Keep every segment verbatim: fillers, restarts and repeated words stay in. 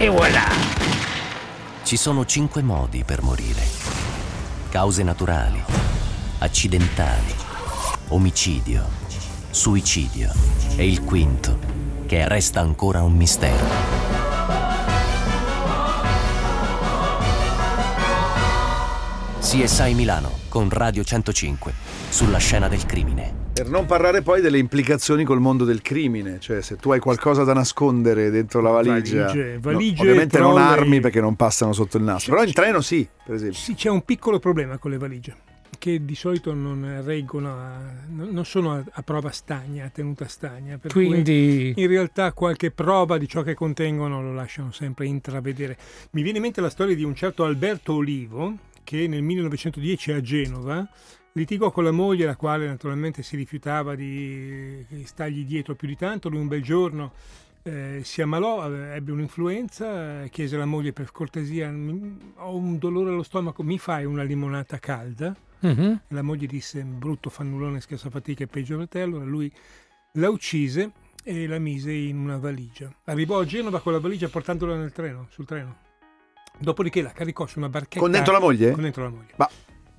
e voilà! Ci sono cinque modi per morire: cause naturali, accidentali, omicidio, suicidio e il quinto, che resta ancora un mistero. C S I Milano con Radio centocinque sulla scena del crimine. Per non parlare poi delle implicazioni col mondo del crimine, cioè se tu hai qualcosa da nascondere dentro la valigia, valigie, valigie, no, ovviamente non armi perché non passano sotto il nastro, però in treno sì, per esempio. Sì, c'è un piccolo problema con le valigie, che di solito non reggono, a, non sono a, a prova stagna, a tenuta stagna, per quindi cui in realtà qualche prova di ciò che contengono lo lasciano sempre intravedere. Mi viene in mente la storia di un certo Alberto Olivo, che nel millenovecentodieci a Genova litigò con la moglie, la quale naturalmente si rifiutava di stargli dietro più di tanto. Lui un bel giorno eh, si ammalò, ebbe un'influenza, chiese alla moglie per cortesia: ho un dolore allo stomaco, mi fai una limonata calda? Uh-huh. La moglie disse: brutto fannullone, scherza fatica, è peggio per te. Allora lui la uccise e la mise in una valigia. Arrivò a Genova con la valigia portandola nel treno, sul treno. Dopodiché la caricò su una barchetta. Con dentro la moglie? Con dentro la moglie. Ma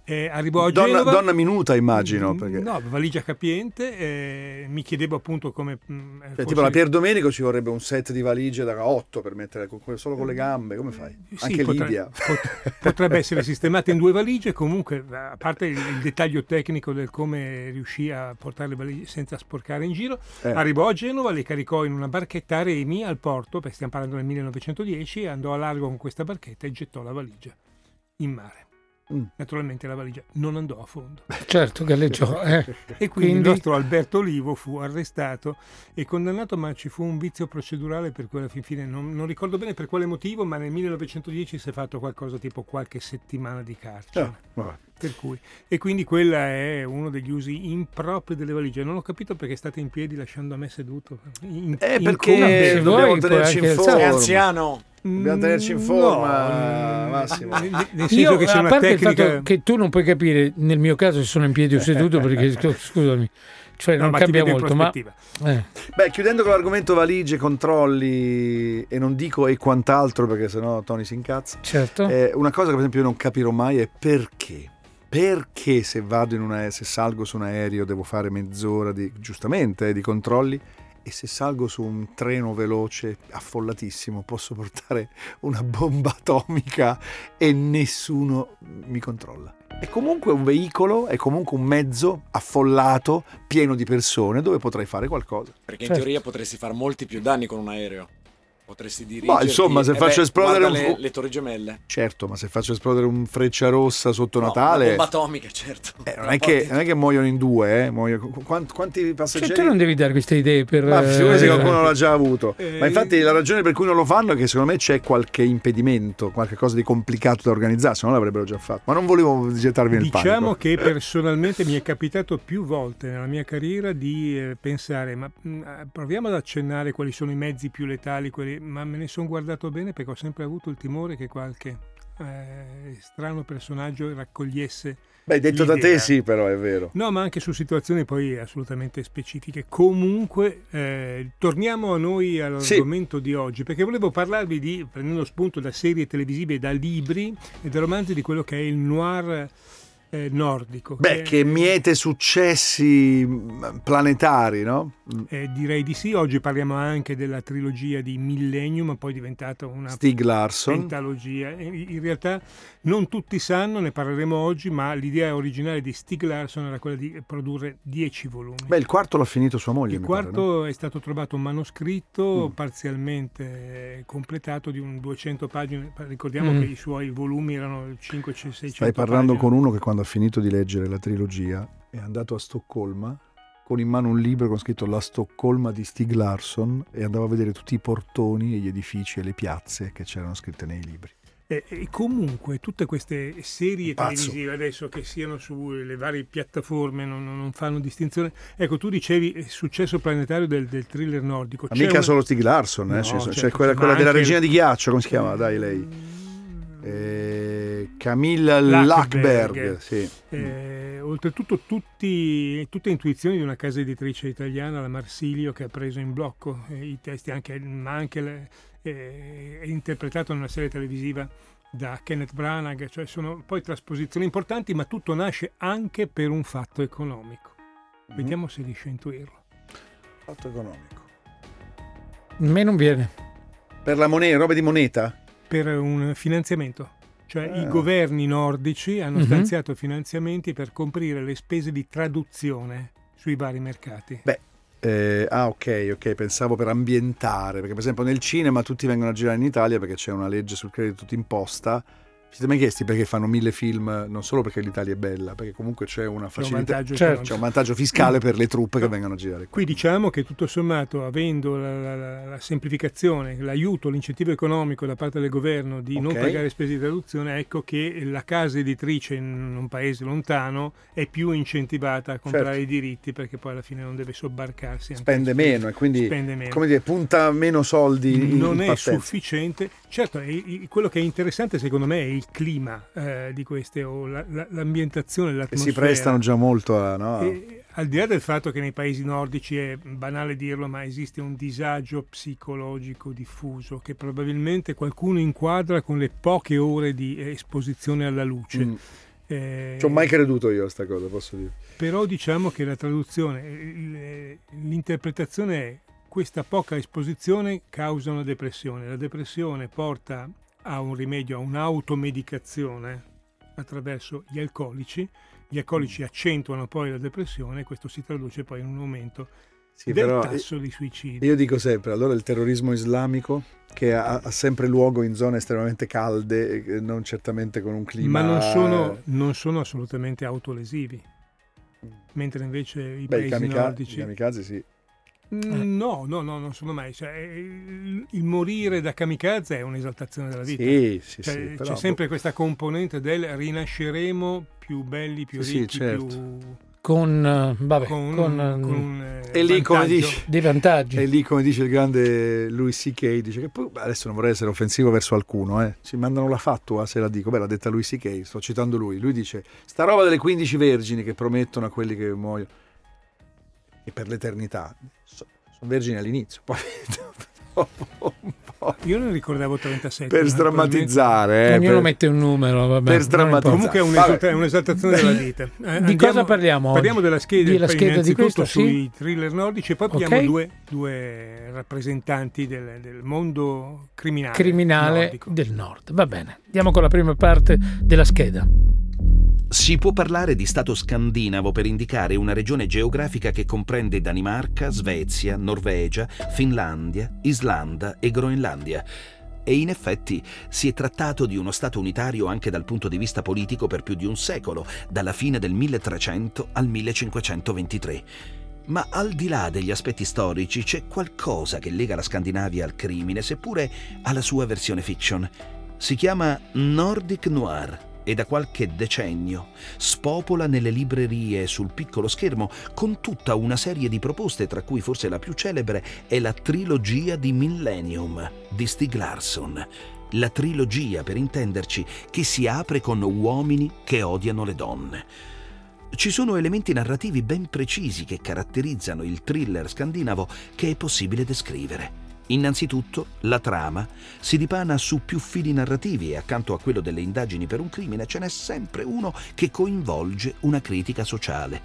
eh, arrivò a Genova. Donna, donna minuta, immagino. Perché... No, valigia capiente. Eh, mi chiedevo appunto come. Mh, cioè, forse... Tipo la Pierdomenico ci vorrebbe un set di valigie da otto per mettere solo con le gambe. Come fai? Eh, sì, anche potre... Lidia. Pot... Potrebbe essere sistemata in due valigie. Comunque, a parte il, il dettaglio tecnico del come riuscì a portare le valigie senza sporcare in giro, eh. Arrivò a Genova, le caricò in una barchetta a remi al porto. Perché stiamo parlando del millenovecentodieci. Andò a largo con questa barchetta e gettò la valigia in mare. Naturalmente la valigia non andò a fondo, certo, galleggiò, eh. E quindi, quindi il nostro Alberto Olivo fu arrestato e condannato, ma ci fu un vizio procedurale per cui alla fin fine non, non ricordo bene per quale motivo, ma nel millenovecentodieci si è fatto qualcosa tipo qualche settimana di carcere, oh, per cui, e quindi quella è uno degli usi impropri delle valigie. Non ho capito perché state in piedi lasciando a me seduto in, eh perché in dobbiamo tenerci in forma, anziano. Dobbiamo tenerci in forma, no, Massimo. Nel senso io, che c'è una a parte tecnica... il fatto che tu non puoi capire, nel mio caso se sono in piedi o seduto, perché scusami, cioè no, non cambia molto. Ma eh. Beh, chiudendo con l'argomento valigie, controlli e non dico e quant'altro perché sennò Tony si incazza. Certo. Eh, una cosa che per esempio io non capirò mai è perché. Perché se vado in una se salgo su un aereo devo fare mezz'ora di giustamente eh, di controlli. E se salgo su un treno veloce affollatissimo posso portare una bomba atomica e nessuno mi controlla. È comunque un veicolo, è comunque un mezzo affollato, pieno di persone, dove potrei fare qualcosa. Perché certo, in teoria potresti fare molti più danni con un aereo. Potresti dirigerti... Ma insomma, se eh faccio beh, esplodere un... le, le torri gemelle. Certo, ma se faccio esplodere un Freccia Rossa sotto no, Natale... una bomba atomica, certo. Eh, non, è che, non è che muoiono in due, eh. Muoiono... Quanti, quanti passeggeri... Cioè, tu non devi dare queste idee per... Ma sicuramente eh, qualcuno eh. l'ha già avuto. Eh... Ma infatti la ragione per cui non lo fanno è che secondo me c'è qualche impedimento, qualche cosa di complicato da organizzare, se no l'avrebbero già fatto. Ma non volevo gettarvi nel diciamo panico. Diciamo che personalmente mi è capitato più volte nella mia carriera di eh, pensare, ma mh, proviamo ad accennare quali sono i mezzi più letali, quelli... Ma me ne sono guardato bene perché ho sempre avuto il timore che qualche eh, strano personaggio raccogliesse. Beh, detto l'idea da te sì, però è vero. No, ma anche su situazioni poi assolutamente specifiche. Comunque, eh, torniamo a noi all'argomento sì. di oggi, perché volevo parlarvi di, prendendo spunto da serie televisive, da libri e da romanzi, di quello che è il noir Eh, nordico. Beh, che, che miete successi planetari, no? Eh, direi di sì. Oggi parliamo anche della trilogia di Millennium, poi diventata una Stieg Larsson pentalogia. In realtà non tutti sanno, ne parleremo oggi, ma l'idea originale di Stieg Larsson era quella di produrre dieci volumi. Beh, il quarto l'ha finito sua moglie. Il mi quarto pare, no? È stato trovato un manoscritto mm. parzialmente completato di un duecento pagine. Ricordiamo mm. che i suoi volumi erano cinquecento seicento. Stai parlando pagine. Con uno che quando ha finito di leggere la trilogia è andato a Stoccolma con in mano un libro con scritto La Stoccolma di Stieg Larsson e andava a vedere tutti i portoni e gli edifici e le piazze che c'erano scritte nei libri. E, e comunque tutte queste serie televisive adesso che siano sulle varie piattaforme non, non fanno distinzione. Ecco, tu dicevi successo planetario del, del thriller nordico. Ma c'è mica una... solo Stieg Larsson, eh? No, c'è, certo, c'è quella, quella anche... della regina di ghiaccio, come si chiama? Dai, lei... Eh, Camilla Lackberg, Lackberg sì. eh, oltretutto tutti, tutte intuizioni di una casa editrice italiana, la Marsilio, che ha preso in blocco eh, i testi, anche, ma anche le, eh, è interpretato in una serie televisiva da Kenneth Branagh, cioè sono poi trasposizioni importanti, ma tutto nasce anche per un fatto economico. Mm-hmm. Vediamo se riesce a intuirlo. Fatto economico. A me non viene. Per la moneta, roba di moneta? Per un finanziamento. Cioè ah. i governi nordici hanno mm-hmm. stanziato finanziamenti per coprire le spese di traduzione sui vari mercati. Beh, eh, ah ok, ok, pensavo per ambientare, perché per esempio nel cinema tutti vengono a girare in Italia perché c'è una legge sul credito d'imposta. Ci siete mai chiesti perché fanno mille film, non solo perché l'Italia è bella, perché comunque c'è una facilità, c'è un vantaggio, certo. c'è un vantaggio fiscale per le truppe che vengono a girare qui. Qui diciamo che tutto sommato, avendo la, la, la semplificazione, l'aiuto, l'incentivo economico da parte del governo di okay. non pagare spese di traduzione, ecco che la casa editrice in un paese lontano è più incentivata a comprare certo. i diritti, perché poi alla fine non deve sobbarcarsi, anche spende meno e quindi spende meno. Come dire, punta meno soldi, non in è sufficiente. Certo, e, e quello che è interessante secondo me è il clima eh, di queste, o la, la, l'ambientazione, l'atmosfera. Che si prestano già molto a... No? E, al di là del fatto che nei paesi nordici, è banale dirlo, ma esiste un disagio psicologico diffuso che probabilmente qualcuno inquadra con le poche ore di esposizione alla luce. Mm. Eh, ci ho mai creduto io a sta cosa, posso dire. Però diciamo che la traduzione, l'interpretazione è: questa poca esposizione causa una depressione, la depressione porta a un rimedio, a un'automedicazione attraverso gli alcolici, gli alcolici accentuano poi la depressione e questo si traduce poi in un aumento sì, del tasso di suicidio. Io dico sempre, allora il terrorismo islamico che ha, ha sempre luogo in zone estremamente calde, non certamente con un clima... Ma non sono, non sono assolutamente autolesivi, mentre invece i Beh, paesi kamikaze, nordici... I kamikaze sì. No, no, no, non sono mai. Cioè, il morire da kamikaze è un'esaltazione della vita. Sì, sì, cioè, sì, c'è però... sempre questa componente del rinasceremo più belli, più sì, ricchi, sì, certo. più... Con, vabbè, con, con, con un e lì, come dice, dei vantaggi. E lì, come dice il grande Louis C K, dice che poi, adesso non vorrei essere offensivo verso alcuno, eh. Ci mandano la fatwa se la dico. Beh, l'ha detta Louis C K, sto citando lui. Lui dice, sta roba delle quindici vergini che promettono a quelli che muoiono per l'eternità, sono vergini all'inizio, poi dopo un po'. Io ne ricordavo trentasette. Per sdrammatizzare, eh, ognuno per... mette un numero, vabbè, per sdrammatizzare. Comunque è, un'esalt- è un'esaltazione della vita. Eh, di andiamo, cosa parliamo? Parliamo oggi? Della scheda, di la scheda di questo, sui sì? thriller nordici, e poi abbiamo okay. due, due rappresentanti del, del mondo criminale, criminale nordico. Del nord. Va bene, andiamo con la prima parte della scheda. Si può parlare di stato scandinavo per indicare una regione geografica che comprende Danimarca, Svezia, Norvegia, Finlandia, Islanda e Groenlandia. E in effetti si è trattato di uno stato unitario anche dal punto di vista politico per più di un secolo, dalla fine del milletrecento al millecinquecentoventitré. Ma al di là degli aspetti storici c'è qualcosa che lega la Scandinavia al crimine, seppure alla sua versione fiction. Si chiama Nordic Noir. E da qualche decennio spopola nelle librerie e sul piccolo schermo con tutta una serie di proposte, tra cui forse la più celebre è la trilogia di Millennium di Stieg Larsson. La trilogia, per intenderci, che si apre con Uomini che odiano le donne. Ci sono elementi narrativi ben precisi che caratterizzano il thriller scandinavo che è possibile descrivere. Innanzitutto, la trama si dipana su più fili narrativi e accanto a quello delle indagini per un crimine ce n'è sempre uno che coinvolge una critica sociale.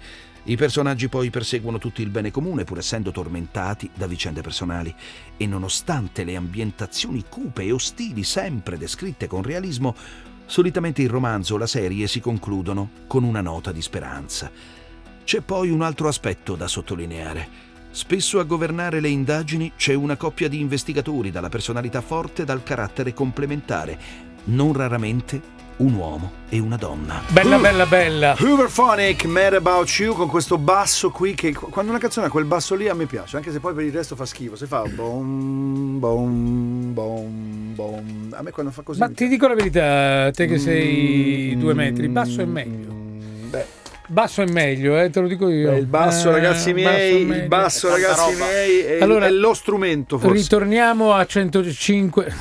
I personaggi poi perseguono tutti il bene comune, pur essendo tormentati da vicende personali. E nonostante le ambientazioni cupe e ostili sempre descritte con realismo, solitamente il romanzo o la serie si concludono con una nota di speranza. C'è poi un altro aspetto da sottolineare. Spesso a governare le indagini c'è una coppia di investigatori dalla personalità forte e dal carattere complementare, non raramente un uomo e una donna. Bella, uh, bella, bella. Hooverphonic, Mad About You, con questo basso qui che quando una canzone ha quel basso lì a me piace, anche se poi per il resto fa schifo, se fa bom, bom, bom, bom. A me quando fa così... Ma ti dico la verità, te che sei mm, due metri, basso è meglio. Beh... Basso è meglio, eh, te lo dico io. Beh, il basso, eh, ragazzi miei, basso il basso, ragazzi miei, è, allora, è lo strumento forse. Ritorniamo a centocinque.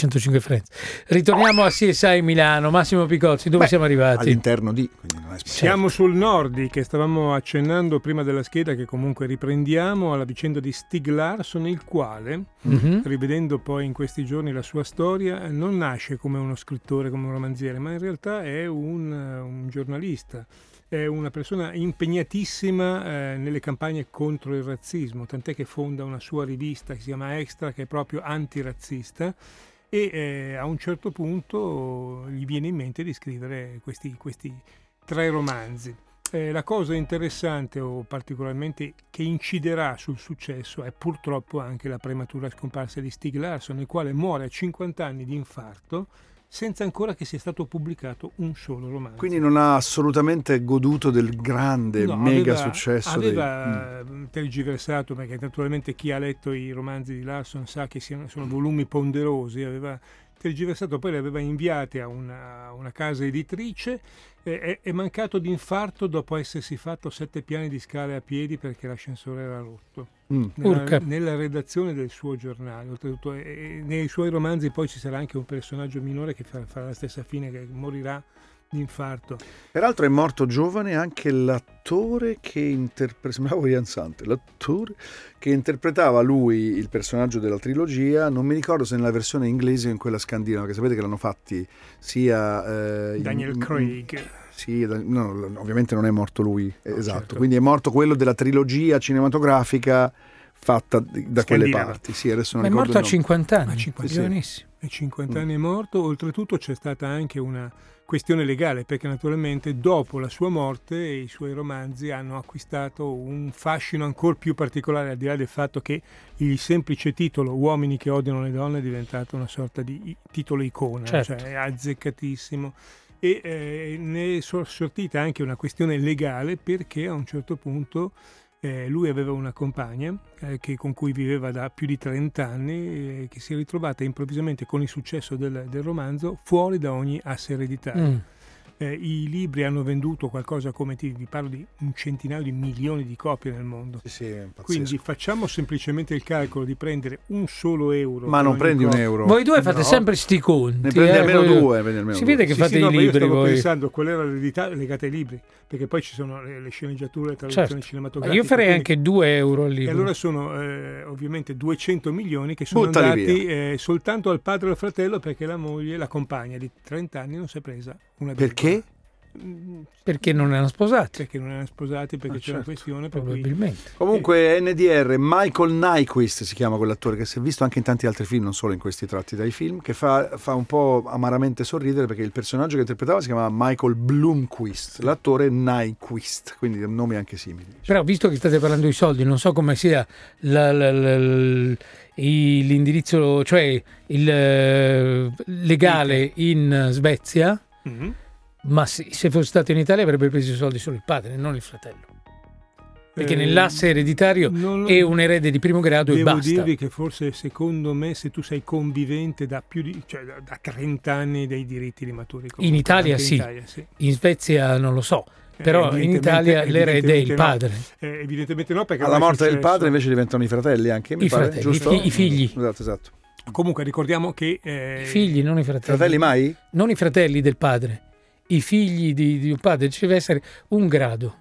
centocinque Friends. Ritorniamo a C S I Milano. Massimo Picozzi, dove Beh, siamo arrivati? All'interno di... Non è siamo sul Nordi, che stavamo accennando prima della scheda, che comunque riprendiamo, alla vicenda di Stieg Larsson, il quale, mm-hmm. rivedendo poi in questi giorni la sua storia, non nasce come uno scrittore, come un romanziere, ma in realtà è un, un giornalista. È una persona impegnatissima eh, nelle campagne contro il razzismo, tant'è che fonda una sua rivista che si chiama Extra, che è proprio antirazzista, e eh, a un certo punto gli viene in mente di scrivere questi, questi tre romanzi. Eh, la cosa interessante, o particolarmente che inciderà sul successo, è purtroppo anche la prematura scomparsa di Stieg Larsson, il quale muore a cinquanta anni di infarto, senza ancora che sia stato pubblicato un solo romanzo. Quindi non ha assolutamente goduto del grande, no, mega aveva, successo. Aveva dei... tergiversato, perché naturalmente chi ha letto i romanzi di Larsson sa che siano, sono volumi ponderosi, aveva tergiversato, poi li aveva inviati a una, una casa editrice, e, è mancato di infarto dopo essersi fatto sette piani di scale a piedi perché l'ascensore era rotto. Mm. Nella, nella redazione del suo giornale, oltretutto, e nei suoi romanzi poi ci sarà anche un personaggio minore che farà, farà la stessa fine, che morirà di infarto. Peraltro è morto giovane anche l'attore che interpretava l'attore che interpretava lui il personaggio della trilogia. Non mi ricordo se nella versione inglese o in quella scandinava, che sapete che l'hanno fatti sia eh, Daniel in, Craig in, Sì, no, ovviamente non è morto lui, no, esatto, certo. Quindi è morto quello della trilogia cinematografica fatta da quelle parti. Sì, adesso non è morto a cinquanta anni, a cinquanta, sì. A cinquanta mm. anni è morto. Oltretutto c'è stata anche una questione legale, perché naturalmente dopo la sua morte i suoi romanzi hanno acquistato un fascino ancora più particolare, al di là del fatto che il semplice titolo Uomini che odiano le donne è diventato una sorta di titolo icona, certo. Cioè è azzeccatissimo. E eh, ne è sortita anche una questione legale, perché a un certo punto eh, lui aveva una compagna eh, che, con cui viveva da più di trenta anni, eh, che si è ritrovata improvvisamente, con il successo del, del romanzo, fuori da ogni asse ereditario. Mm. Eh, i libri hanno venduto qualcosa come, ti, vi parlo di un centinaio di milioni di copie nel mondo, sì, sì, quindi facciamo semplicemente il calcolo di prendere un solo euro, ma non prendi copia. Un euro, voi due fate, no, sempre sti conti, ne prendi eh, almeno voi... due prendi almeno si due. Vede che sì, fate sì, i no, libri, io stavo voi. pensando qual era l'eredità legata ai libri, perché poi ci sono le, le sceneggiature, le traduzioni, certo. cinematografiche, ma io farei quindi... anche due euro al libro, e allora sono eh, ovviamente duecento milioni che sono Buttali andati eh, soltanto al padre e al fratello, perché la moglie, la compagna di trenta anni, non si è presa una bella. Perché? Perché non erano sposati, perché non erano sposati, perché ah, c'è certo. una questione, probabilmente. Comunque N D R, Michael Nyqvist si chiama quell'attore, che si è visto anche in tanti altri film, non solo in questi tratti dai film, che fa, fa un po' amaramente sorridere, perché il personaggio che interpretava si chiamava Michael Blomkvist, l'attore Nyqvist, quindi nomi anche simili, diciamo. Però visto che state parlando di soldi, non so come sia la, la, la, la, l'indirizzo, cioè il legale in Svezia, mm-hmm. ma se fosse stato in Italia avrebbe preso i soldi solo il padre, non il fratello, perché eh, nell'asse ereditario non, è un erede di primo grado e basta. Devo dirvi che forse, secondo me, se tu sei convivente da più di cioè da, da trenta anni dei diritti li maturi in Italia, sì. in Italia, sì, in Svezia non lo so, però in Italia l'erede è il padre, no. Eh, evidentemente no, perché alla morte del padre invece diventano i fratelli, anche mi i pare, fratelli, giusto? I, i figli, esatto, esatto. Comunque ricordiamo che eh, i figli, non i fratelli, fratelli mai? Non i fratelli del padre. I figli di, di un padre, ci deve essere un grado.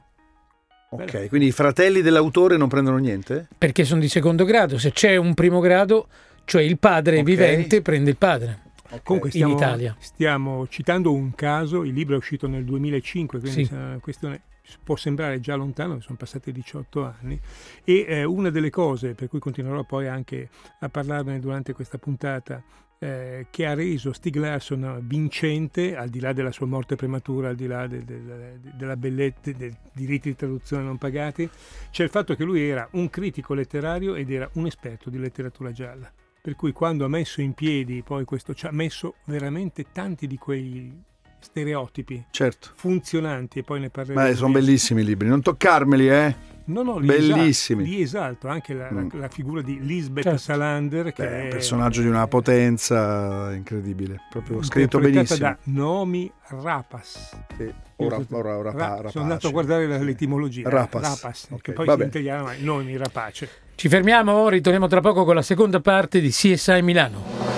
Ok, quindi i fratelli dell'autore non prendono niente? Perché sono di secondo grado. Se c'è un primo grado, cioè il padre okay. vivente prende il padre. Okay. Comunque stiamo, in Italia. Stiamo citando un caso, il libro è uscito nel duemilacinque, quindi sì. Una questione può sembrare già lontano, sono passati diciotto anni, e eh, una delle cose per cui continuerò poi anche a parlarne durante questa puntata, Eh, che ha reso Stieg Larsson vincente, al di là della sua morte prematura, al di là de, de, de, de, della bellezza, dei diritti di traduzione non pagati, c'è il fatto che lui era un critico letterario ed era un esperto di letteratura gialla, per cui quando ha messo in piedi poi questo, ci ha messo veramente tanti di quei stereotipi, certo. funzionanti, e poi ne parleremo. Beh, sono bellissimi i libri, non toccarmeli, eh No, no, li bellissimi. Esalto, li esalto anche la, mm. la, la figura di Lisbeth, certo. Salander, che Beh, è un personaggio è, di una potenza incredibile, proprio scritto benissimo. Da Noomi Rapace. Sì. Ora, ora, ora, Ra- Rapace. Sono andato a guardare l'etimologia. Rapace. Rapace, okay. Che poi Vabbè. si intitolava Noomi Rapace. Ci fermiamo, ritorniamo tra poco con la seconda parte di C S I Milano.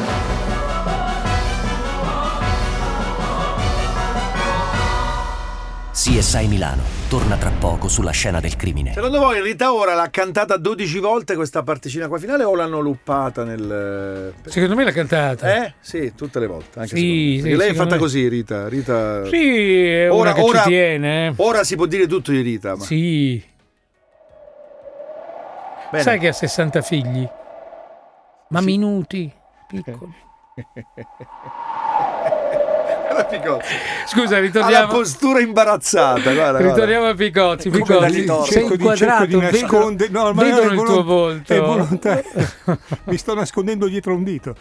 C S I Milano torna tra poco sulla scena del crimine. Secondo voi in Rita Ora l'ha cantata dodici volte questa particina qua finale o l'hanno luppata nel... Secondo me l'ha cantata. Eh? Sì, tutte le volte. Anche sì, sì, lei è fatta me. così, Rita. Rita. Sì, è una ora, che ora, ci tiene. Ora si può dire tutto di Rita. Ma... Sì. Bene. Sai che ha sessanta figli? Ma sì. Minuti, piccoli. Picozzi. Scusa, ritorniamo. Alla postura imbarazzata. Guarda, ritorniamo guarda. a Picozzi. Picozzi sei inquadrato, cerco di nasconde... no, ma vedono il volont... tuo volto. È volontà... Mi sto nascondendo dietro un dito.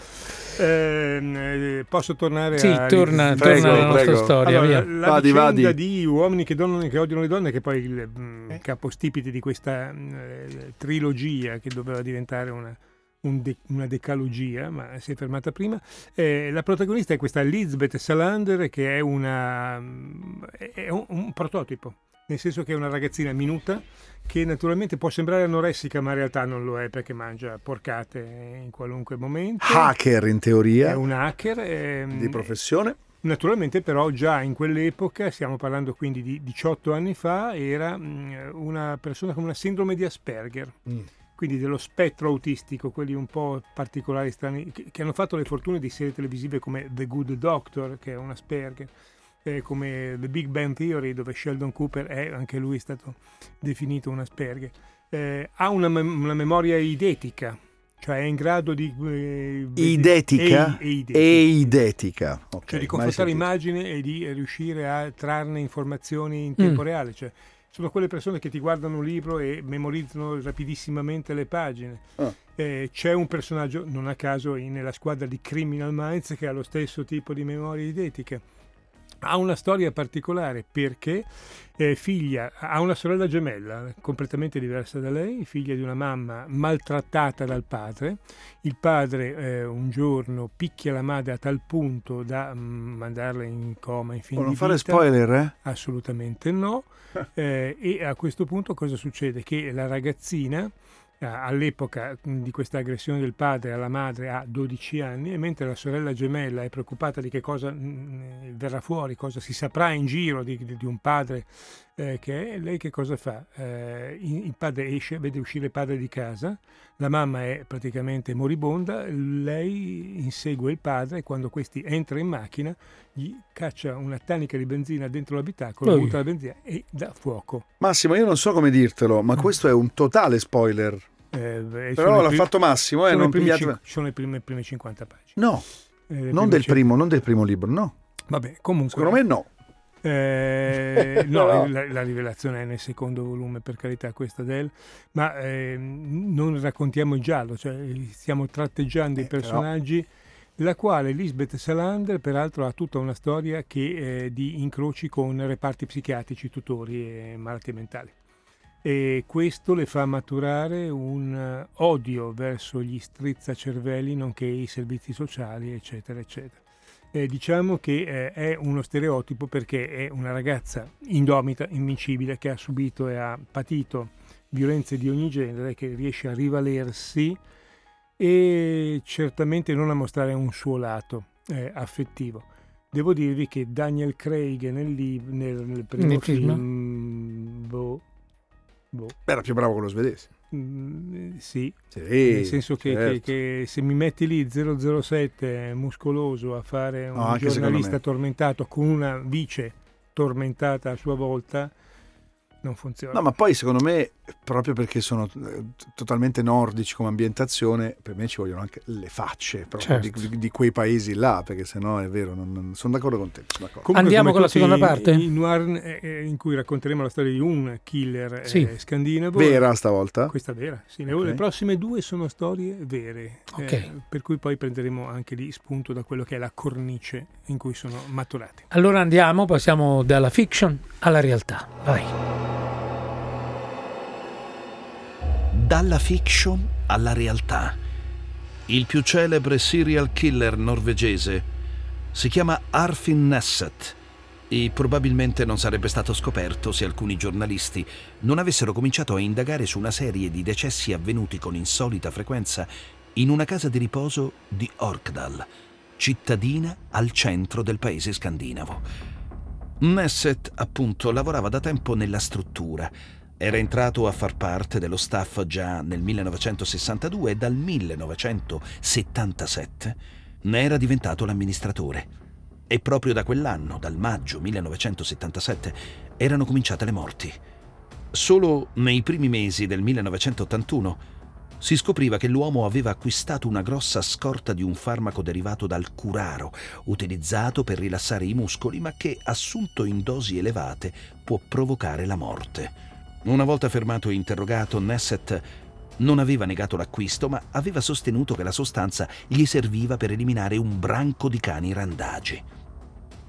Eh, posso tornare sì, a... torna, prego, torna alla prego. nostra storia. Allora, via. La vadi, vicenda vadi. di Uomini che, donano, che odiano le donne, che poi il eh? capostipite di questa eh, trilogia che doveva diventare una... Un de- una decalogia, ma si è fermata prima. Eh, la protagonista è questa Lisbeth Salander, che è una è un, un prototipo, nel senso che è una ragazzina minuta che naturalmente può sembrare anoressica, ma in realtà non lo è, perché mangia porcate in qualunque momento. Hacker, in teoria. È un hacker. È, di professione. Naturalmente però già in quell'epoca, stiamo parlando quindi di diciotto anni fa, era una persona con una sindrome di Asperger. Mm. Quindi dello spettro autistico, quelli un po' particolari, strani, che hanno fatto le fortune di serie televisive come The Good Doctor, che è un Asperger, eh, come The Big Bang Theory, dove Sheldon Cooper è anche lui stato definito un Asperger. Eh, ha una, mem- una memoria eidetica, cioè è in grado di... Eh, eidetica? Ei- eidetica. eidetica. Okay, cioè di confrontare immagini e di riuscire a trarne informazioni in tempo mm. reale, cioè... Sono quelle persone che ti guardano un libro e memorizzano rapidissimamente le pagine. Ah. Eh, c'è un personaggio, non a caso, nella squadra di Criminal Minds, che ha lo stesso tipo di memoria eidetica. Ha una storia particolare perché eh, figlia, ha una sorella gemella completamente diversa da lei, figlia di una mamma maltrattata dal padre. Il padre eh, un giorno picchia la madre a tal punto da mh, mandarla in coma in fin di vita. Non fare spoiler, eh? Assolutamente no. eh, e a questo punto cosa succede? Che la ragazzina all'epoca di questa aggressione del padre alla madre ha dodici anni, e mentre la sorella gemella è preoccupata di che cosa verrà fuori, cosa si saprà in giro di, di un padre eh, che è, lei che cosa fa? Eh, il padre esce, vede uscire il padre di casa, la mamma è praticamente moribonda, lei insegue il padre e quando questi entra in macchina gli caccia una tannica di benzina dentro l'abitacolo, butta la benzina e dà fuoco. Massimo, io non so come dirtelo, ma questo è un totale spoiler. Eh, però l'ha primi, fatto Massimo, eh, sono, non primi, pigliate... sono le prime, prime cinquanta pagine. No, eh, non del primo, non del primo libro, no. Vabbè, comunque. Secondo me no. Eh, no, no. La, la rivelazione è nel secondo volume, per carità, questa del, ma eh, non raccontiamo il giallo, cioè stiamo tratteggiando eh, i personaggi. Però... La quale Lisbeth Salander, peraltro, ha tutta una storia che eh, di incroci con reparti psichiatrici, tutori e malattie mentali. E questo le fa maturare un odio verso gli strizzacervelli, nonché i servizi sociali, eccetera, eccetera. Eh, diciamo che eh, è uno stereotipo perché è una ragazza indomita, invincibile, che ha subito e ha patito violenze di ogni genere, che riesce a rivalersi e certamente non a mostrare un suo lato eh, affettivo. Devo dirvi che Daniel Craig nel, lib- nel, nel primo nel film... film boh, Boh. Era più bravo con lo svedese. Mm, sì. sì, nel senso che, certo. che, che se mi metti lì zero zero sette muscoloso a fare un no, giornalista tormentato con una vice tormentata a sua volta, non funziona. No, ma poi secondo me, proprio perché sono totalmente nordici come ambientazione, per me ci vogliono anche le facce proprio certo. di, di quei paesi là, perché sennò è vero, non, non sono d'accordo con te. D'accordo. Comunque, andiamo con la seconda parte in, noir, eh, in cui racconteremo la storia di un killer sì. eh, scandinavo. Vera stavolta? Questa vera, sì. Okay. Le prossime due sono storie vere, okay. eh, per cui poi prenderemo anche lì spunto da quello che è la cornice in cui sono maturati. Allora andiamo, passiamo dalla fiction alla realtà. Vai. Dalla fiction alla realtà. Il più celebre serial killer norvegese si chiama Arnfinn Nesset e probabilmente non sarebbe stato scoperto se alcuni giornalisti non avessero cominciato a indagare su una serie di decessi avvenuti con insolita frequenza in una casa di riposo di Orkdal, cittadina al centro del paese scandinavo. Nesset, appunto, lavorava da tempo nella struttura. Era entrato a far parte dello staff già nel millenovecentosessantadue e dal millenovecentosettantasette ne era diventato l'amministratore. E proprio da quell'anno, dal maggio millenovecentosettantasette, erano cominciate le morti. Solo nei primi mesi del millenovecentottantuno si scopriva che l'uomo aveva acquistato una grossa scorta di un farmaco derivato dal curaro, utilizzato per rilassare i muscoli, ma che, assunto in dosi elevate, può provocare la morte. Una volta fermato e interrogato, Nesset non aveva negato l'acquisto, ma aveva sostenuto che la sostanza gli serviva per eliminare un branco di cani randagi.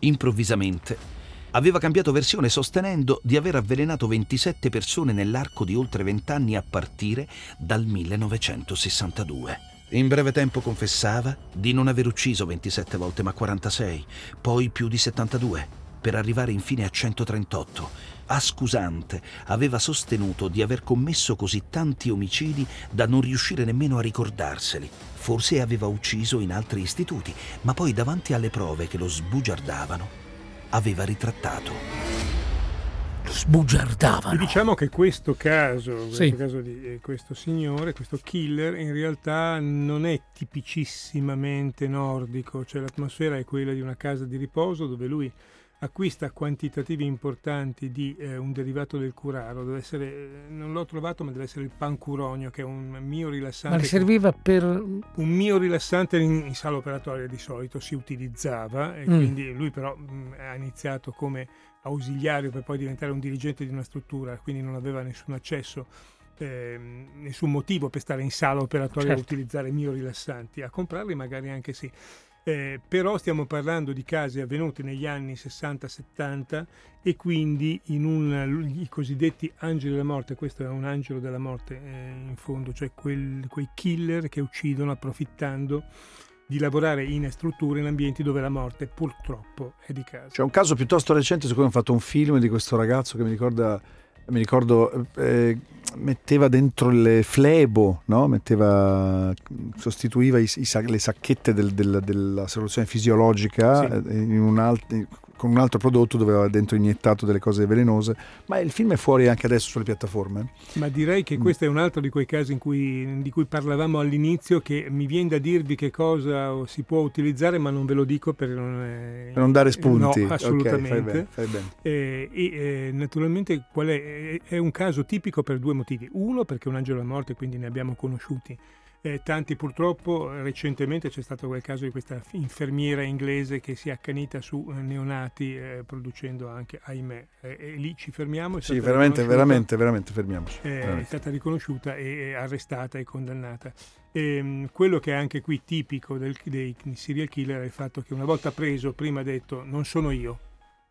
Improvvisamente aveva cambiato versione, sostenendo di aver avvelenato ventisette persone nell'arco di oltre vent'anni a partire dal millenovecentosessantadue. In breve tempo confessava di non aver ucciso ventisette volte, ma quarantasei, poi più di settantadue, per arrivare infine a centotrentotto. A scusante aveva sostenuto di aver commesso così tanti omicidi da non riuscire nemmeno a ricordarseli. Forse aveva ucciso in altri istituti, ma poi, davanti alle prove che lo sbugiardavano, aveva ritrattato. Sbugiardavano. Diciamo che questo caso, questo sì. caso di questo signore, questo killer, in realtà non è tipicissimamente nordico, cioè l'atmosfera è quella di una casa di riposo dove lui acquista quantitativi importanti di eh, un derivato del curaro. Deve essere, non l'ho trovato, ma deve essere il pancuronio, che è un mio rilassante. Ma serviva per un mio rilassante in, in sala operatoria di solito si utilizzava, e mm. quindi lui però mh, ha iniziato come ausiliario per poi diventare un dirigente di una struttura, quindi non aveva nessun accesso, eh, nessun motivo per stare in sala operatoria, certo, a utilizzare mio rilassanti, a comprarli magari anche sì. Eh, però stiamo parlando di casi avvenuti negli anni sessanta settanta e quindi in un, i cosiddetti angeli della morte. Questo è un angelo della morte, eh, in fondo, cioè quel, quei killer che uccidono approfittando di lavorare in strutture, in ambienti dove la morte purtroppo è di casa. C'è un caso piuttosto recente su cui hanno fatto un film di questo ragazzo che mi ricorda mi ricordo eh, metteva dentro il flebo, no? metteva sostituiva i, i sac- le sacchette del, del, della soluzione fisiologica, sì, in un alt- con un altro prodotto dove aveva dentro iniettato delle cose velenose. Ma il film è fuori anche adesso sulle piattaforme. Ma direi che questo è un altro di quei casi in cui, di cui parlavamo all'inizio, che mi viene da dirvi che cosa si può utilizzare, ma non ve lo dico per non, eh, per non dare spunti. No, assolutamente. Okay, fai bene, fai bene. Eh, e eh, naturalmente qual è? È un caso tipico per due motivi. Uno, perché è un angelo della morte, quindi ne abbiamo conosciuti Eh, tanti. Purtroppo recentemente c'è stato quel caso di questa infermiera inglese che si è accanita su neonati, eh, producendo anche, ahimè, eh, e lì ci fermiamo. Sì, veramente, veramente, veramente fermiamoci. Eh, veramente. È stata riconosciuta e, e arrestata e condannata. E quello che è anche qui tipico del, dei serial killer è il fatto che, una volta preso, prima ha detto non sono io,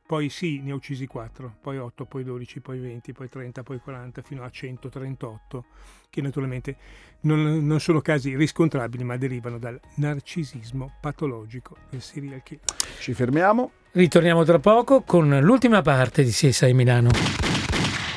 poi sì, ne ho uccisi quattro, poi otto, poi dodici, poi venti, poi trenta, poi quaranta, fino a centotrentotto, che naturalmente non, non sono casi riscontrabili, ma derivano dal narcisismo patologico del serial killer. Ci fermiamo. Ritorniamo tra poco con l'ultima parte di C S I Milano.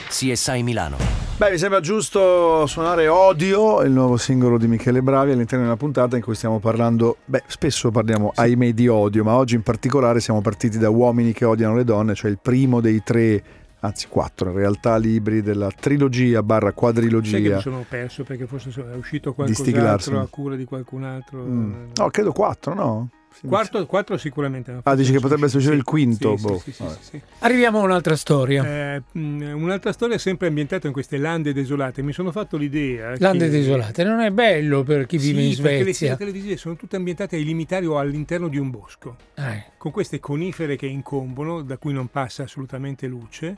C S I Milano. Beh, mi sembra giusto suonare Odio, il nuovo singolo di Michele Bravi, all'interno di una puntata in cui stiamo parlando, beh, spesso parliamo, sì, ahimè, di odio, ma oggi in particolare siamo partiti da Uomini che odiano le donne, cioè il primo dei tre, anzi quattro in realtà, libri della trilogia barra quadrilogia. Sai che mi sono perso perché forse è uscito qualcos'altro a cura di qualcun altro. Mm. No, credo quattro, no? Quarto, quattro sicuramente. Ah, dici che potrebbe succedere, sì, il quinto. Sì, boh. sì, sì, sì, sì. Arriviamo a un'altra storia. Eh, un'altra storia sempre ambientata in queste lande desolate. Mi sono fatto l'idea. Lande che... desolate non è bello per chi vive, sì, in Svezia. Perché le serie televisive sono tutte ambientate ai limitari o all'interno di un bosco, eh. con queste conifere che incombono, da cui non passa assolutamente luce,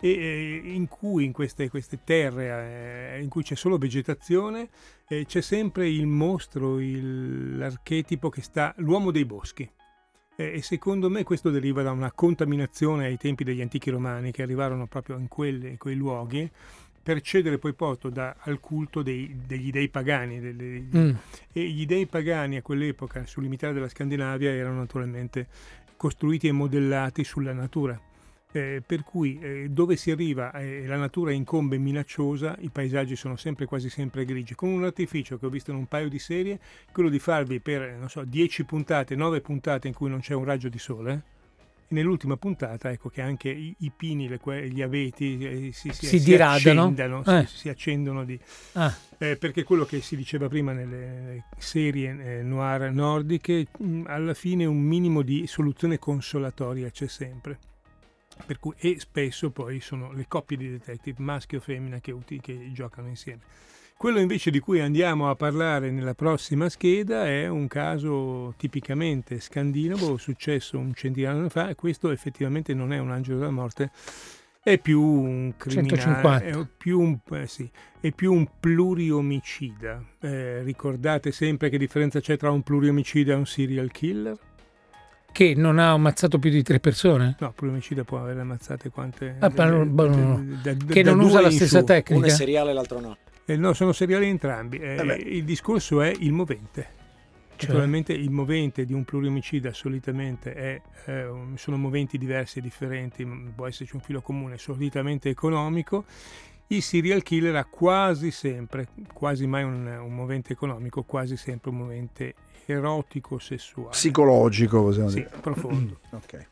e in cui in queste, queste terre, eh, in cui c'è solo vegetazione, eh, c'è sempre il mostro, il, l'archetipo che sta, l'uomo dei boschi, eh, e secondo me questo deriva da una contaminazione ai tempi degli antichi romani, che arrivarono proprio in, quelle, in quei luoghi, per cedere poi porto da, al culto dei, degli dei pagani. Delle, mm. E gli dei pagani a quell'epoca, sul limitare della Scandinavia, erano naturalmente costruiti e modellati sulla natura. Eh, per cui eh, dove si arriva e eh, la natura incombe minacciosa, i paesaggi sono sempre, quasi sempre grigi, con un artificio che ho visto in un paio di serie, quello di farvi per, non so, dieci puntate, nove puntate in cui non c'è un raggio di sole, E nell'ultima puntata ecco che anche i, i pini, le, gli aveti si, si, si, si accendono, eh. si, si accendono di, ah. eh, perché quello che si diceva prima nelle serie eh, noir nordiche, mh, alla fine un minimo di soluzione consolatoria c'è sempre. Per cui, e spesso poi sono le coppie di detective, maschio e femmina, che, uti, che giocano insieme. Quello invece di cui andiamo a parlare nella prossima scheda è un caso tipicamente scandinavo, successo un centinaio di anni fa, e questo effettivamente non è un angelo della morte, è più un criminale, è più un, eh sì, è più un pluriomicida. Eh, ricordate sempre che differenza c'è tra un pluriomicida e un serial killer? Che non ha ammazzato più di tre persone? No, pluriomicida può aver ammazzate quante... Ah, da, no, no. Da, da, che da non usa la stessa su. Tecnica? Uno è seriale e l'altro no. Eh, no, sono seriali entrambi. Eh, il discorso è il movente. Cioè. Naturalmente il movente di un pluriomicida solitamente è, eh, sono moventi diversi e differenti, può esserci un filo comune, solitamente economico. Il serial killer ha quasi sempre, quasi mai un, un movente economico, quasi sempre un movente erotico, sessuale, psicologico, possiamo sì, dire. Profondo. Okay.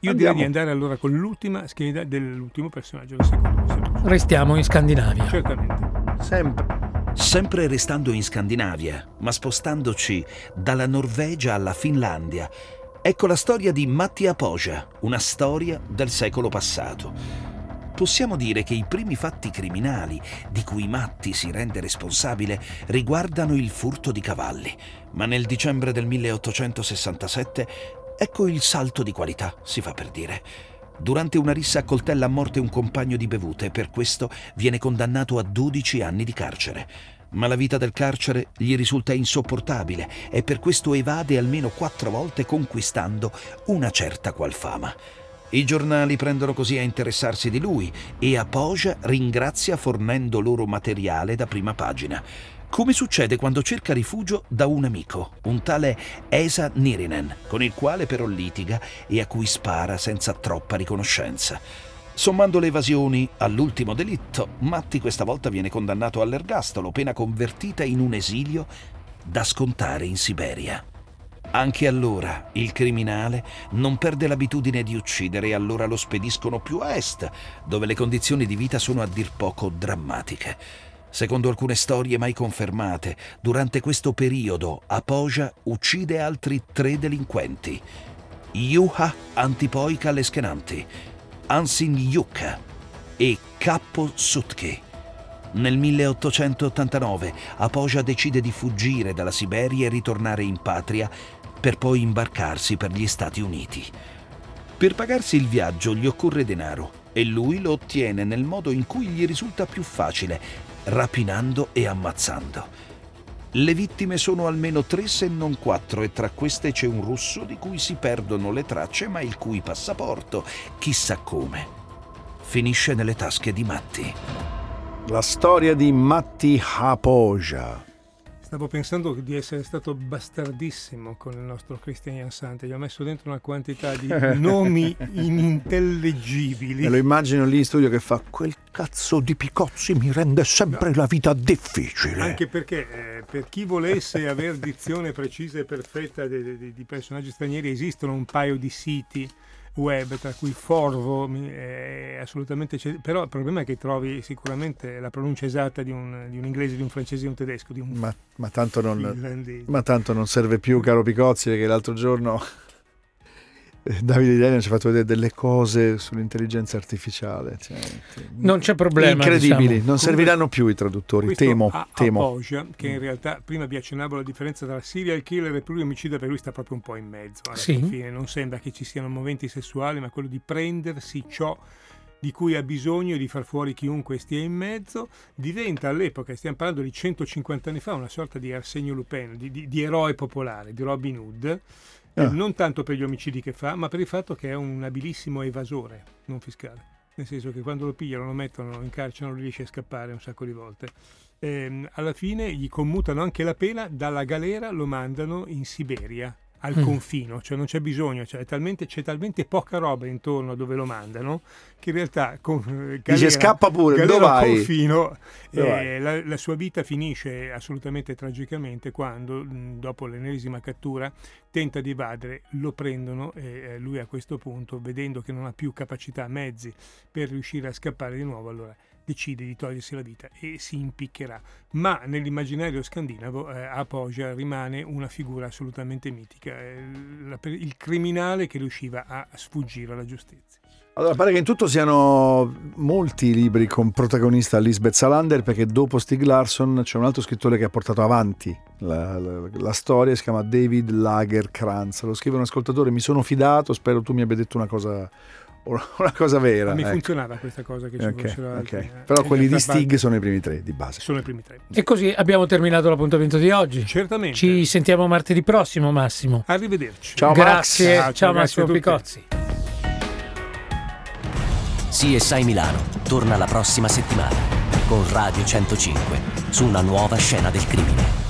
Io direi di andare allora con l'ultima scheda dell'ultimo personaggio del secondo personaggio. Restiamo in Scandinavia. Certamente. Sempre. Sempre restando in Scandinavia, ma spostandoci dalla Norvegia alla Finlandia, ecco la storia di Matti Haapoja, una storia del secolo passato. Possiamo dire che i primi fatti criminali di cui Matti si rende responsabile riguardano il furto di cavalli, ma nel dicembre del milleottocentosessantasette ecco il salto di qualità, si fa per dire. Durante una rissa accoltella a morte un compagno di bevute e per questo viene condannato a dodici anni di carcere. Ma la vita del carcere gli risulta insopportabile e per questo evade almeno quattro volte conquistando una certa qual fama. I giornali prendono così a interessarsi di lui e Haapoja ringrazia fornendo loro materiale da prima pagina. Come succede quando cerca rifugio da un amico, un tale Esa Nirinen, con il quale però litiga e a cui spara senza troppa riconoscenza. Sommando le evasioni all'ultimo delitto, Matti questa volta viene condannato all'ergastolo, pena convertita in un esilio da scontare in Siberia. Anche allora il criminale non perde l'abitudine di uccidere e allora lo spediscono più a est, dove le condizioni di vita sono a dir poco drammatiche. Secondo alcune storie mai confermate, durante questo periodo Haapoja uccide altri tre delinquenti: Juha Antipoika Leskenanti, Ansin Jukka e Kappo Sutki. Nel milleottocentottantanove Haapoja decide di fuggire dalla Siberia e ritornare in patria, per poi imbarcarsi per gli Stati Uniti. Per pagarsi il viaggio gli occorre denaro e lui lo ottiene nel modo in cui gli risulta più facile, rapinando e ammazzando. Le vittime sono almeno tre se non quattro e tra queste c'è un russo di cui si perdono le tracce ma il cui passaporto, chissà come, finisce nelle tasche di Matti. La storia di Matti Haapoja. Stavo pensando di essere stato bastardissimo con il nostro Christian Jansante. Gli ho messo dentro una quantità di nomi inintellegibili. Me lo immagino lì in studio che fa: quel cazzo di Picozzi mi rende sempre no. la vita difficile. Anche perché eh, per chi volesse aver dizione precisa e perfetta di, di, di personaggi stranieri esistono un paio di siti web, tra cui Forvo, eh, assolutamente c'è, però il problema è che trovi sicuramente la pronuncia esatta di un, di un inglese, di un francese, di un tedesco, di un ma, ma, tanto non, ma tanto non serve più, caro Picozzi, perché l'altro giorno Davide D'Elena ci ha fatto vedere delle cose sull'intelligenza artificiale, cioè, non c'è problema, incredibili, diciamo. Non serviranno più i traduttori, temo, a, temo. Haapoja, che in realtà prima vi accennavo la differenza tra serial killer e pluriomicida, per lui sta proprio un po' in mezzo alla sì. fine. Non sembra che ci siano moventi sessuali, ma quello di prendersi ciò di cui ha bisogno e di far fuori chiunque stia in mezzo. Diventa all'epoca, stiamo parlando di centocinquanta anni fa, una sorta di Arsenio Lupin, di, di, di eroe popolare, di Robin Hood. Ah. Non tanto per gli omicidi che fa, ma per il fatto che è un abilissimo evasore non fiscale, nel senso che quando lo pigliano, lo mettono in carcere, non riesce a scappare un sacco di volte. E alla fine gli commutano anche la pena, dalla galera lo mandano in Siberia al mm. confino, cioè non c'è bisogno, cioè, talmente, c'è talmente poca roba intorno a dove lo mandano che in realtà con, Galera, dice scappa pure, dove vai? Confino, dove eh, vai? La, la sua vita finisce assolutamente tragicamente quando mh, dopo l'ennesima cattura tenta di evadere, lo prendono e eh, lui a questo punto, vedendo che non ha più capacità, mezzi per riuscire a scappare di nuovo, allora decide di togliersi la vita e si impiccherà. Ma nell'immaginario scandinavo eh, Haapoja rimane una figura assolutamente mitica, eh, la, il criminale che riusciva a sfuggire alla giustizia. Allora pare che in tutto siano molti i libri con protagonista Lisbeth Salander, perché dopo Stieg Larsson c'è un altro scrittore che ha portato avanti la, la, la storia, si chiama David Lagerkranz, lo scrive un ascoltatore, mi sono fidato, spero tu mi abbia detto una cosa... una cosa vera. Ma mi ecco. funzionava questa cosa che ci okay, fossero altri, okay. eh. Però e quelli di Stieg sono i primi tre di base. Sono i primi tre. E così abbiamo terminato l'appuntamento di oggi. Certamente. Ci sentiamo martedì prossimo, Massimo. Arrivederci. Ciao, grazie. Max. Ciao, ciao Massimo Picozzi. C S I Milano torna la prossima settimana con Radio centocinque su una nuova scena del crimine.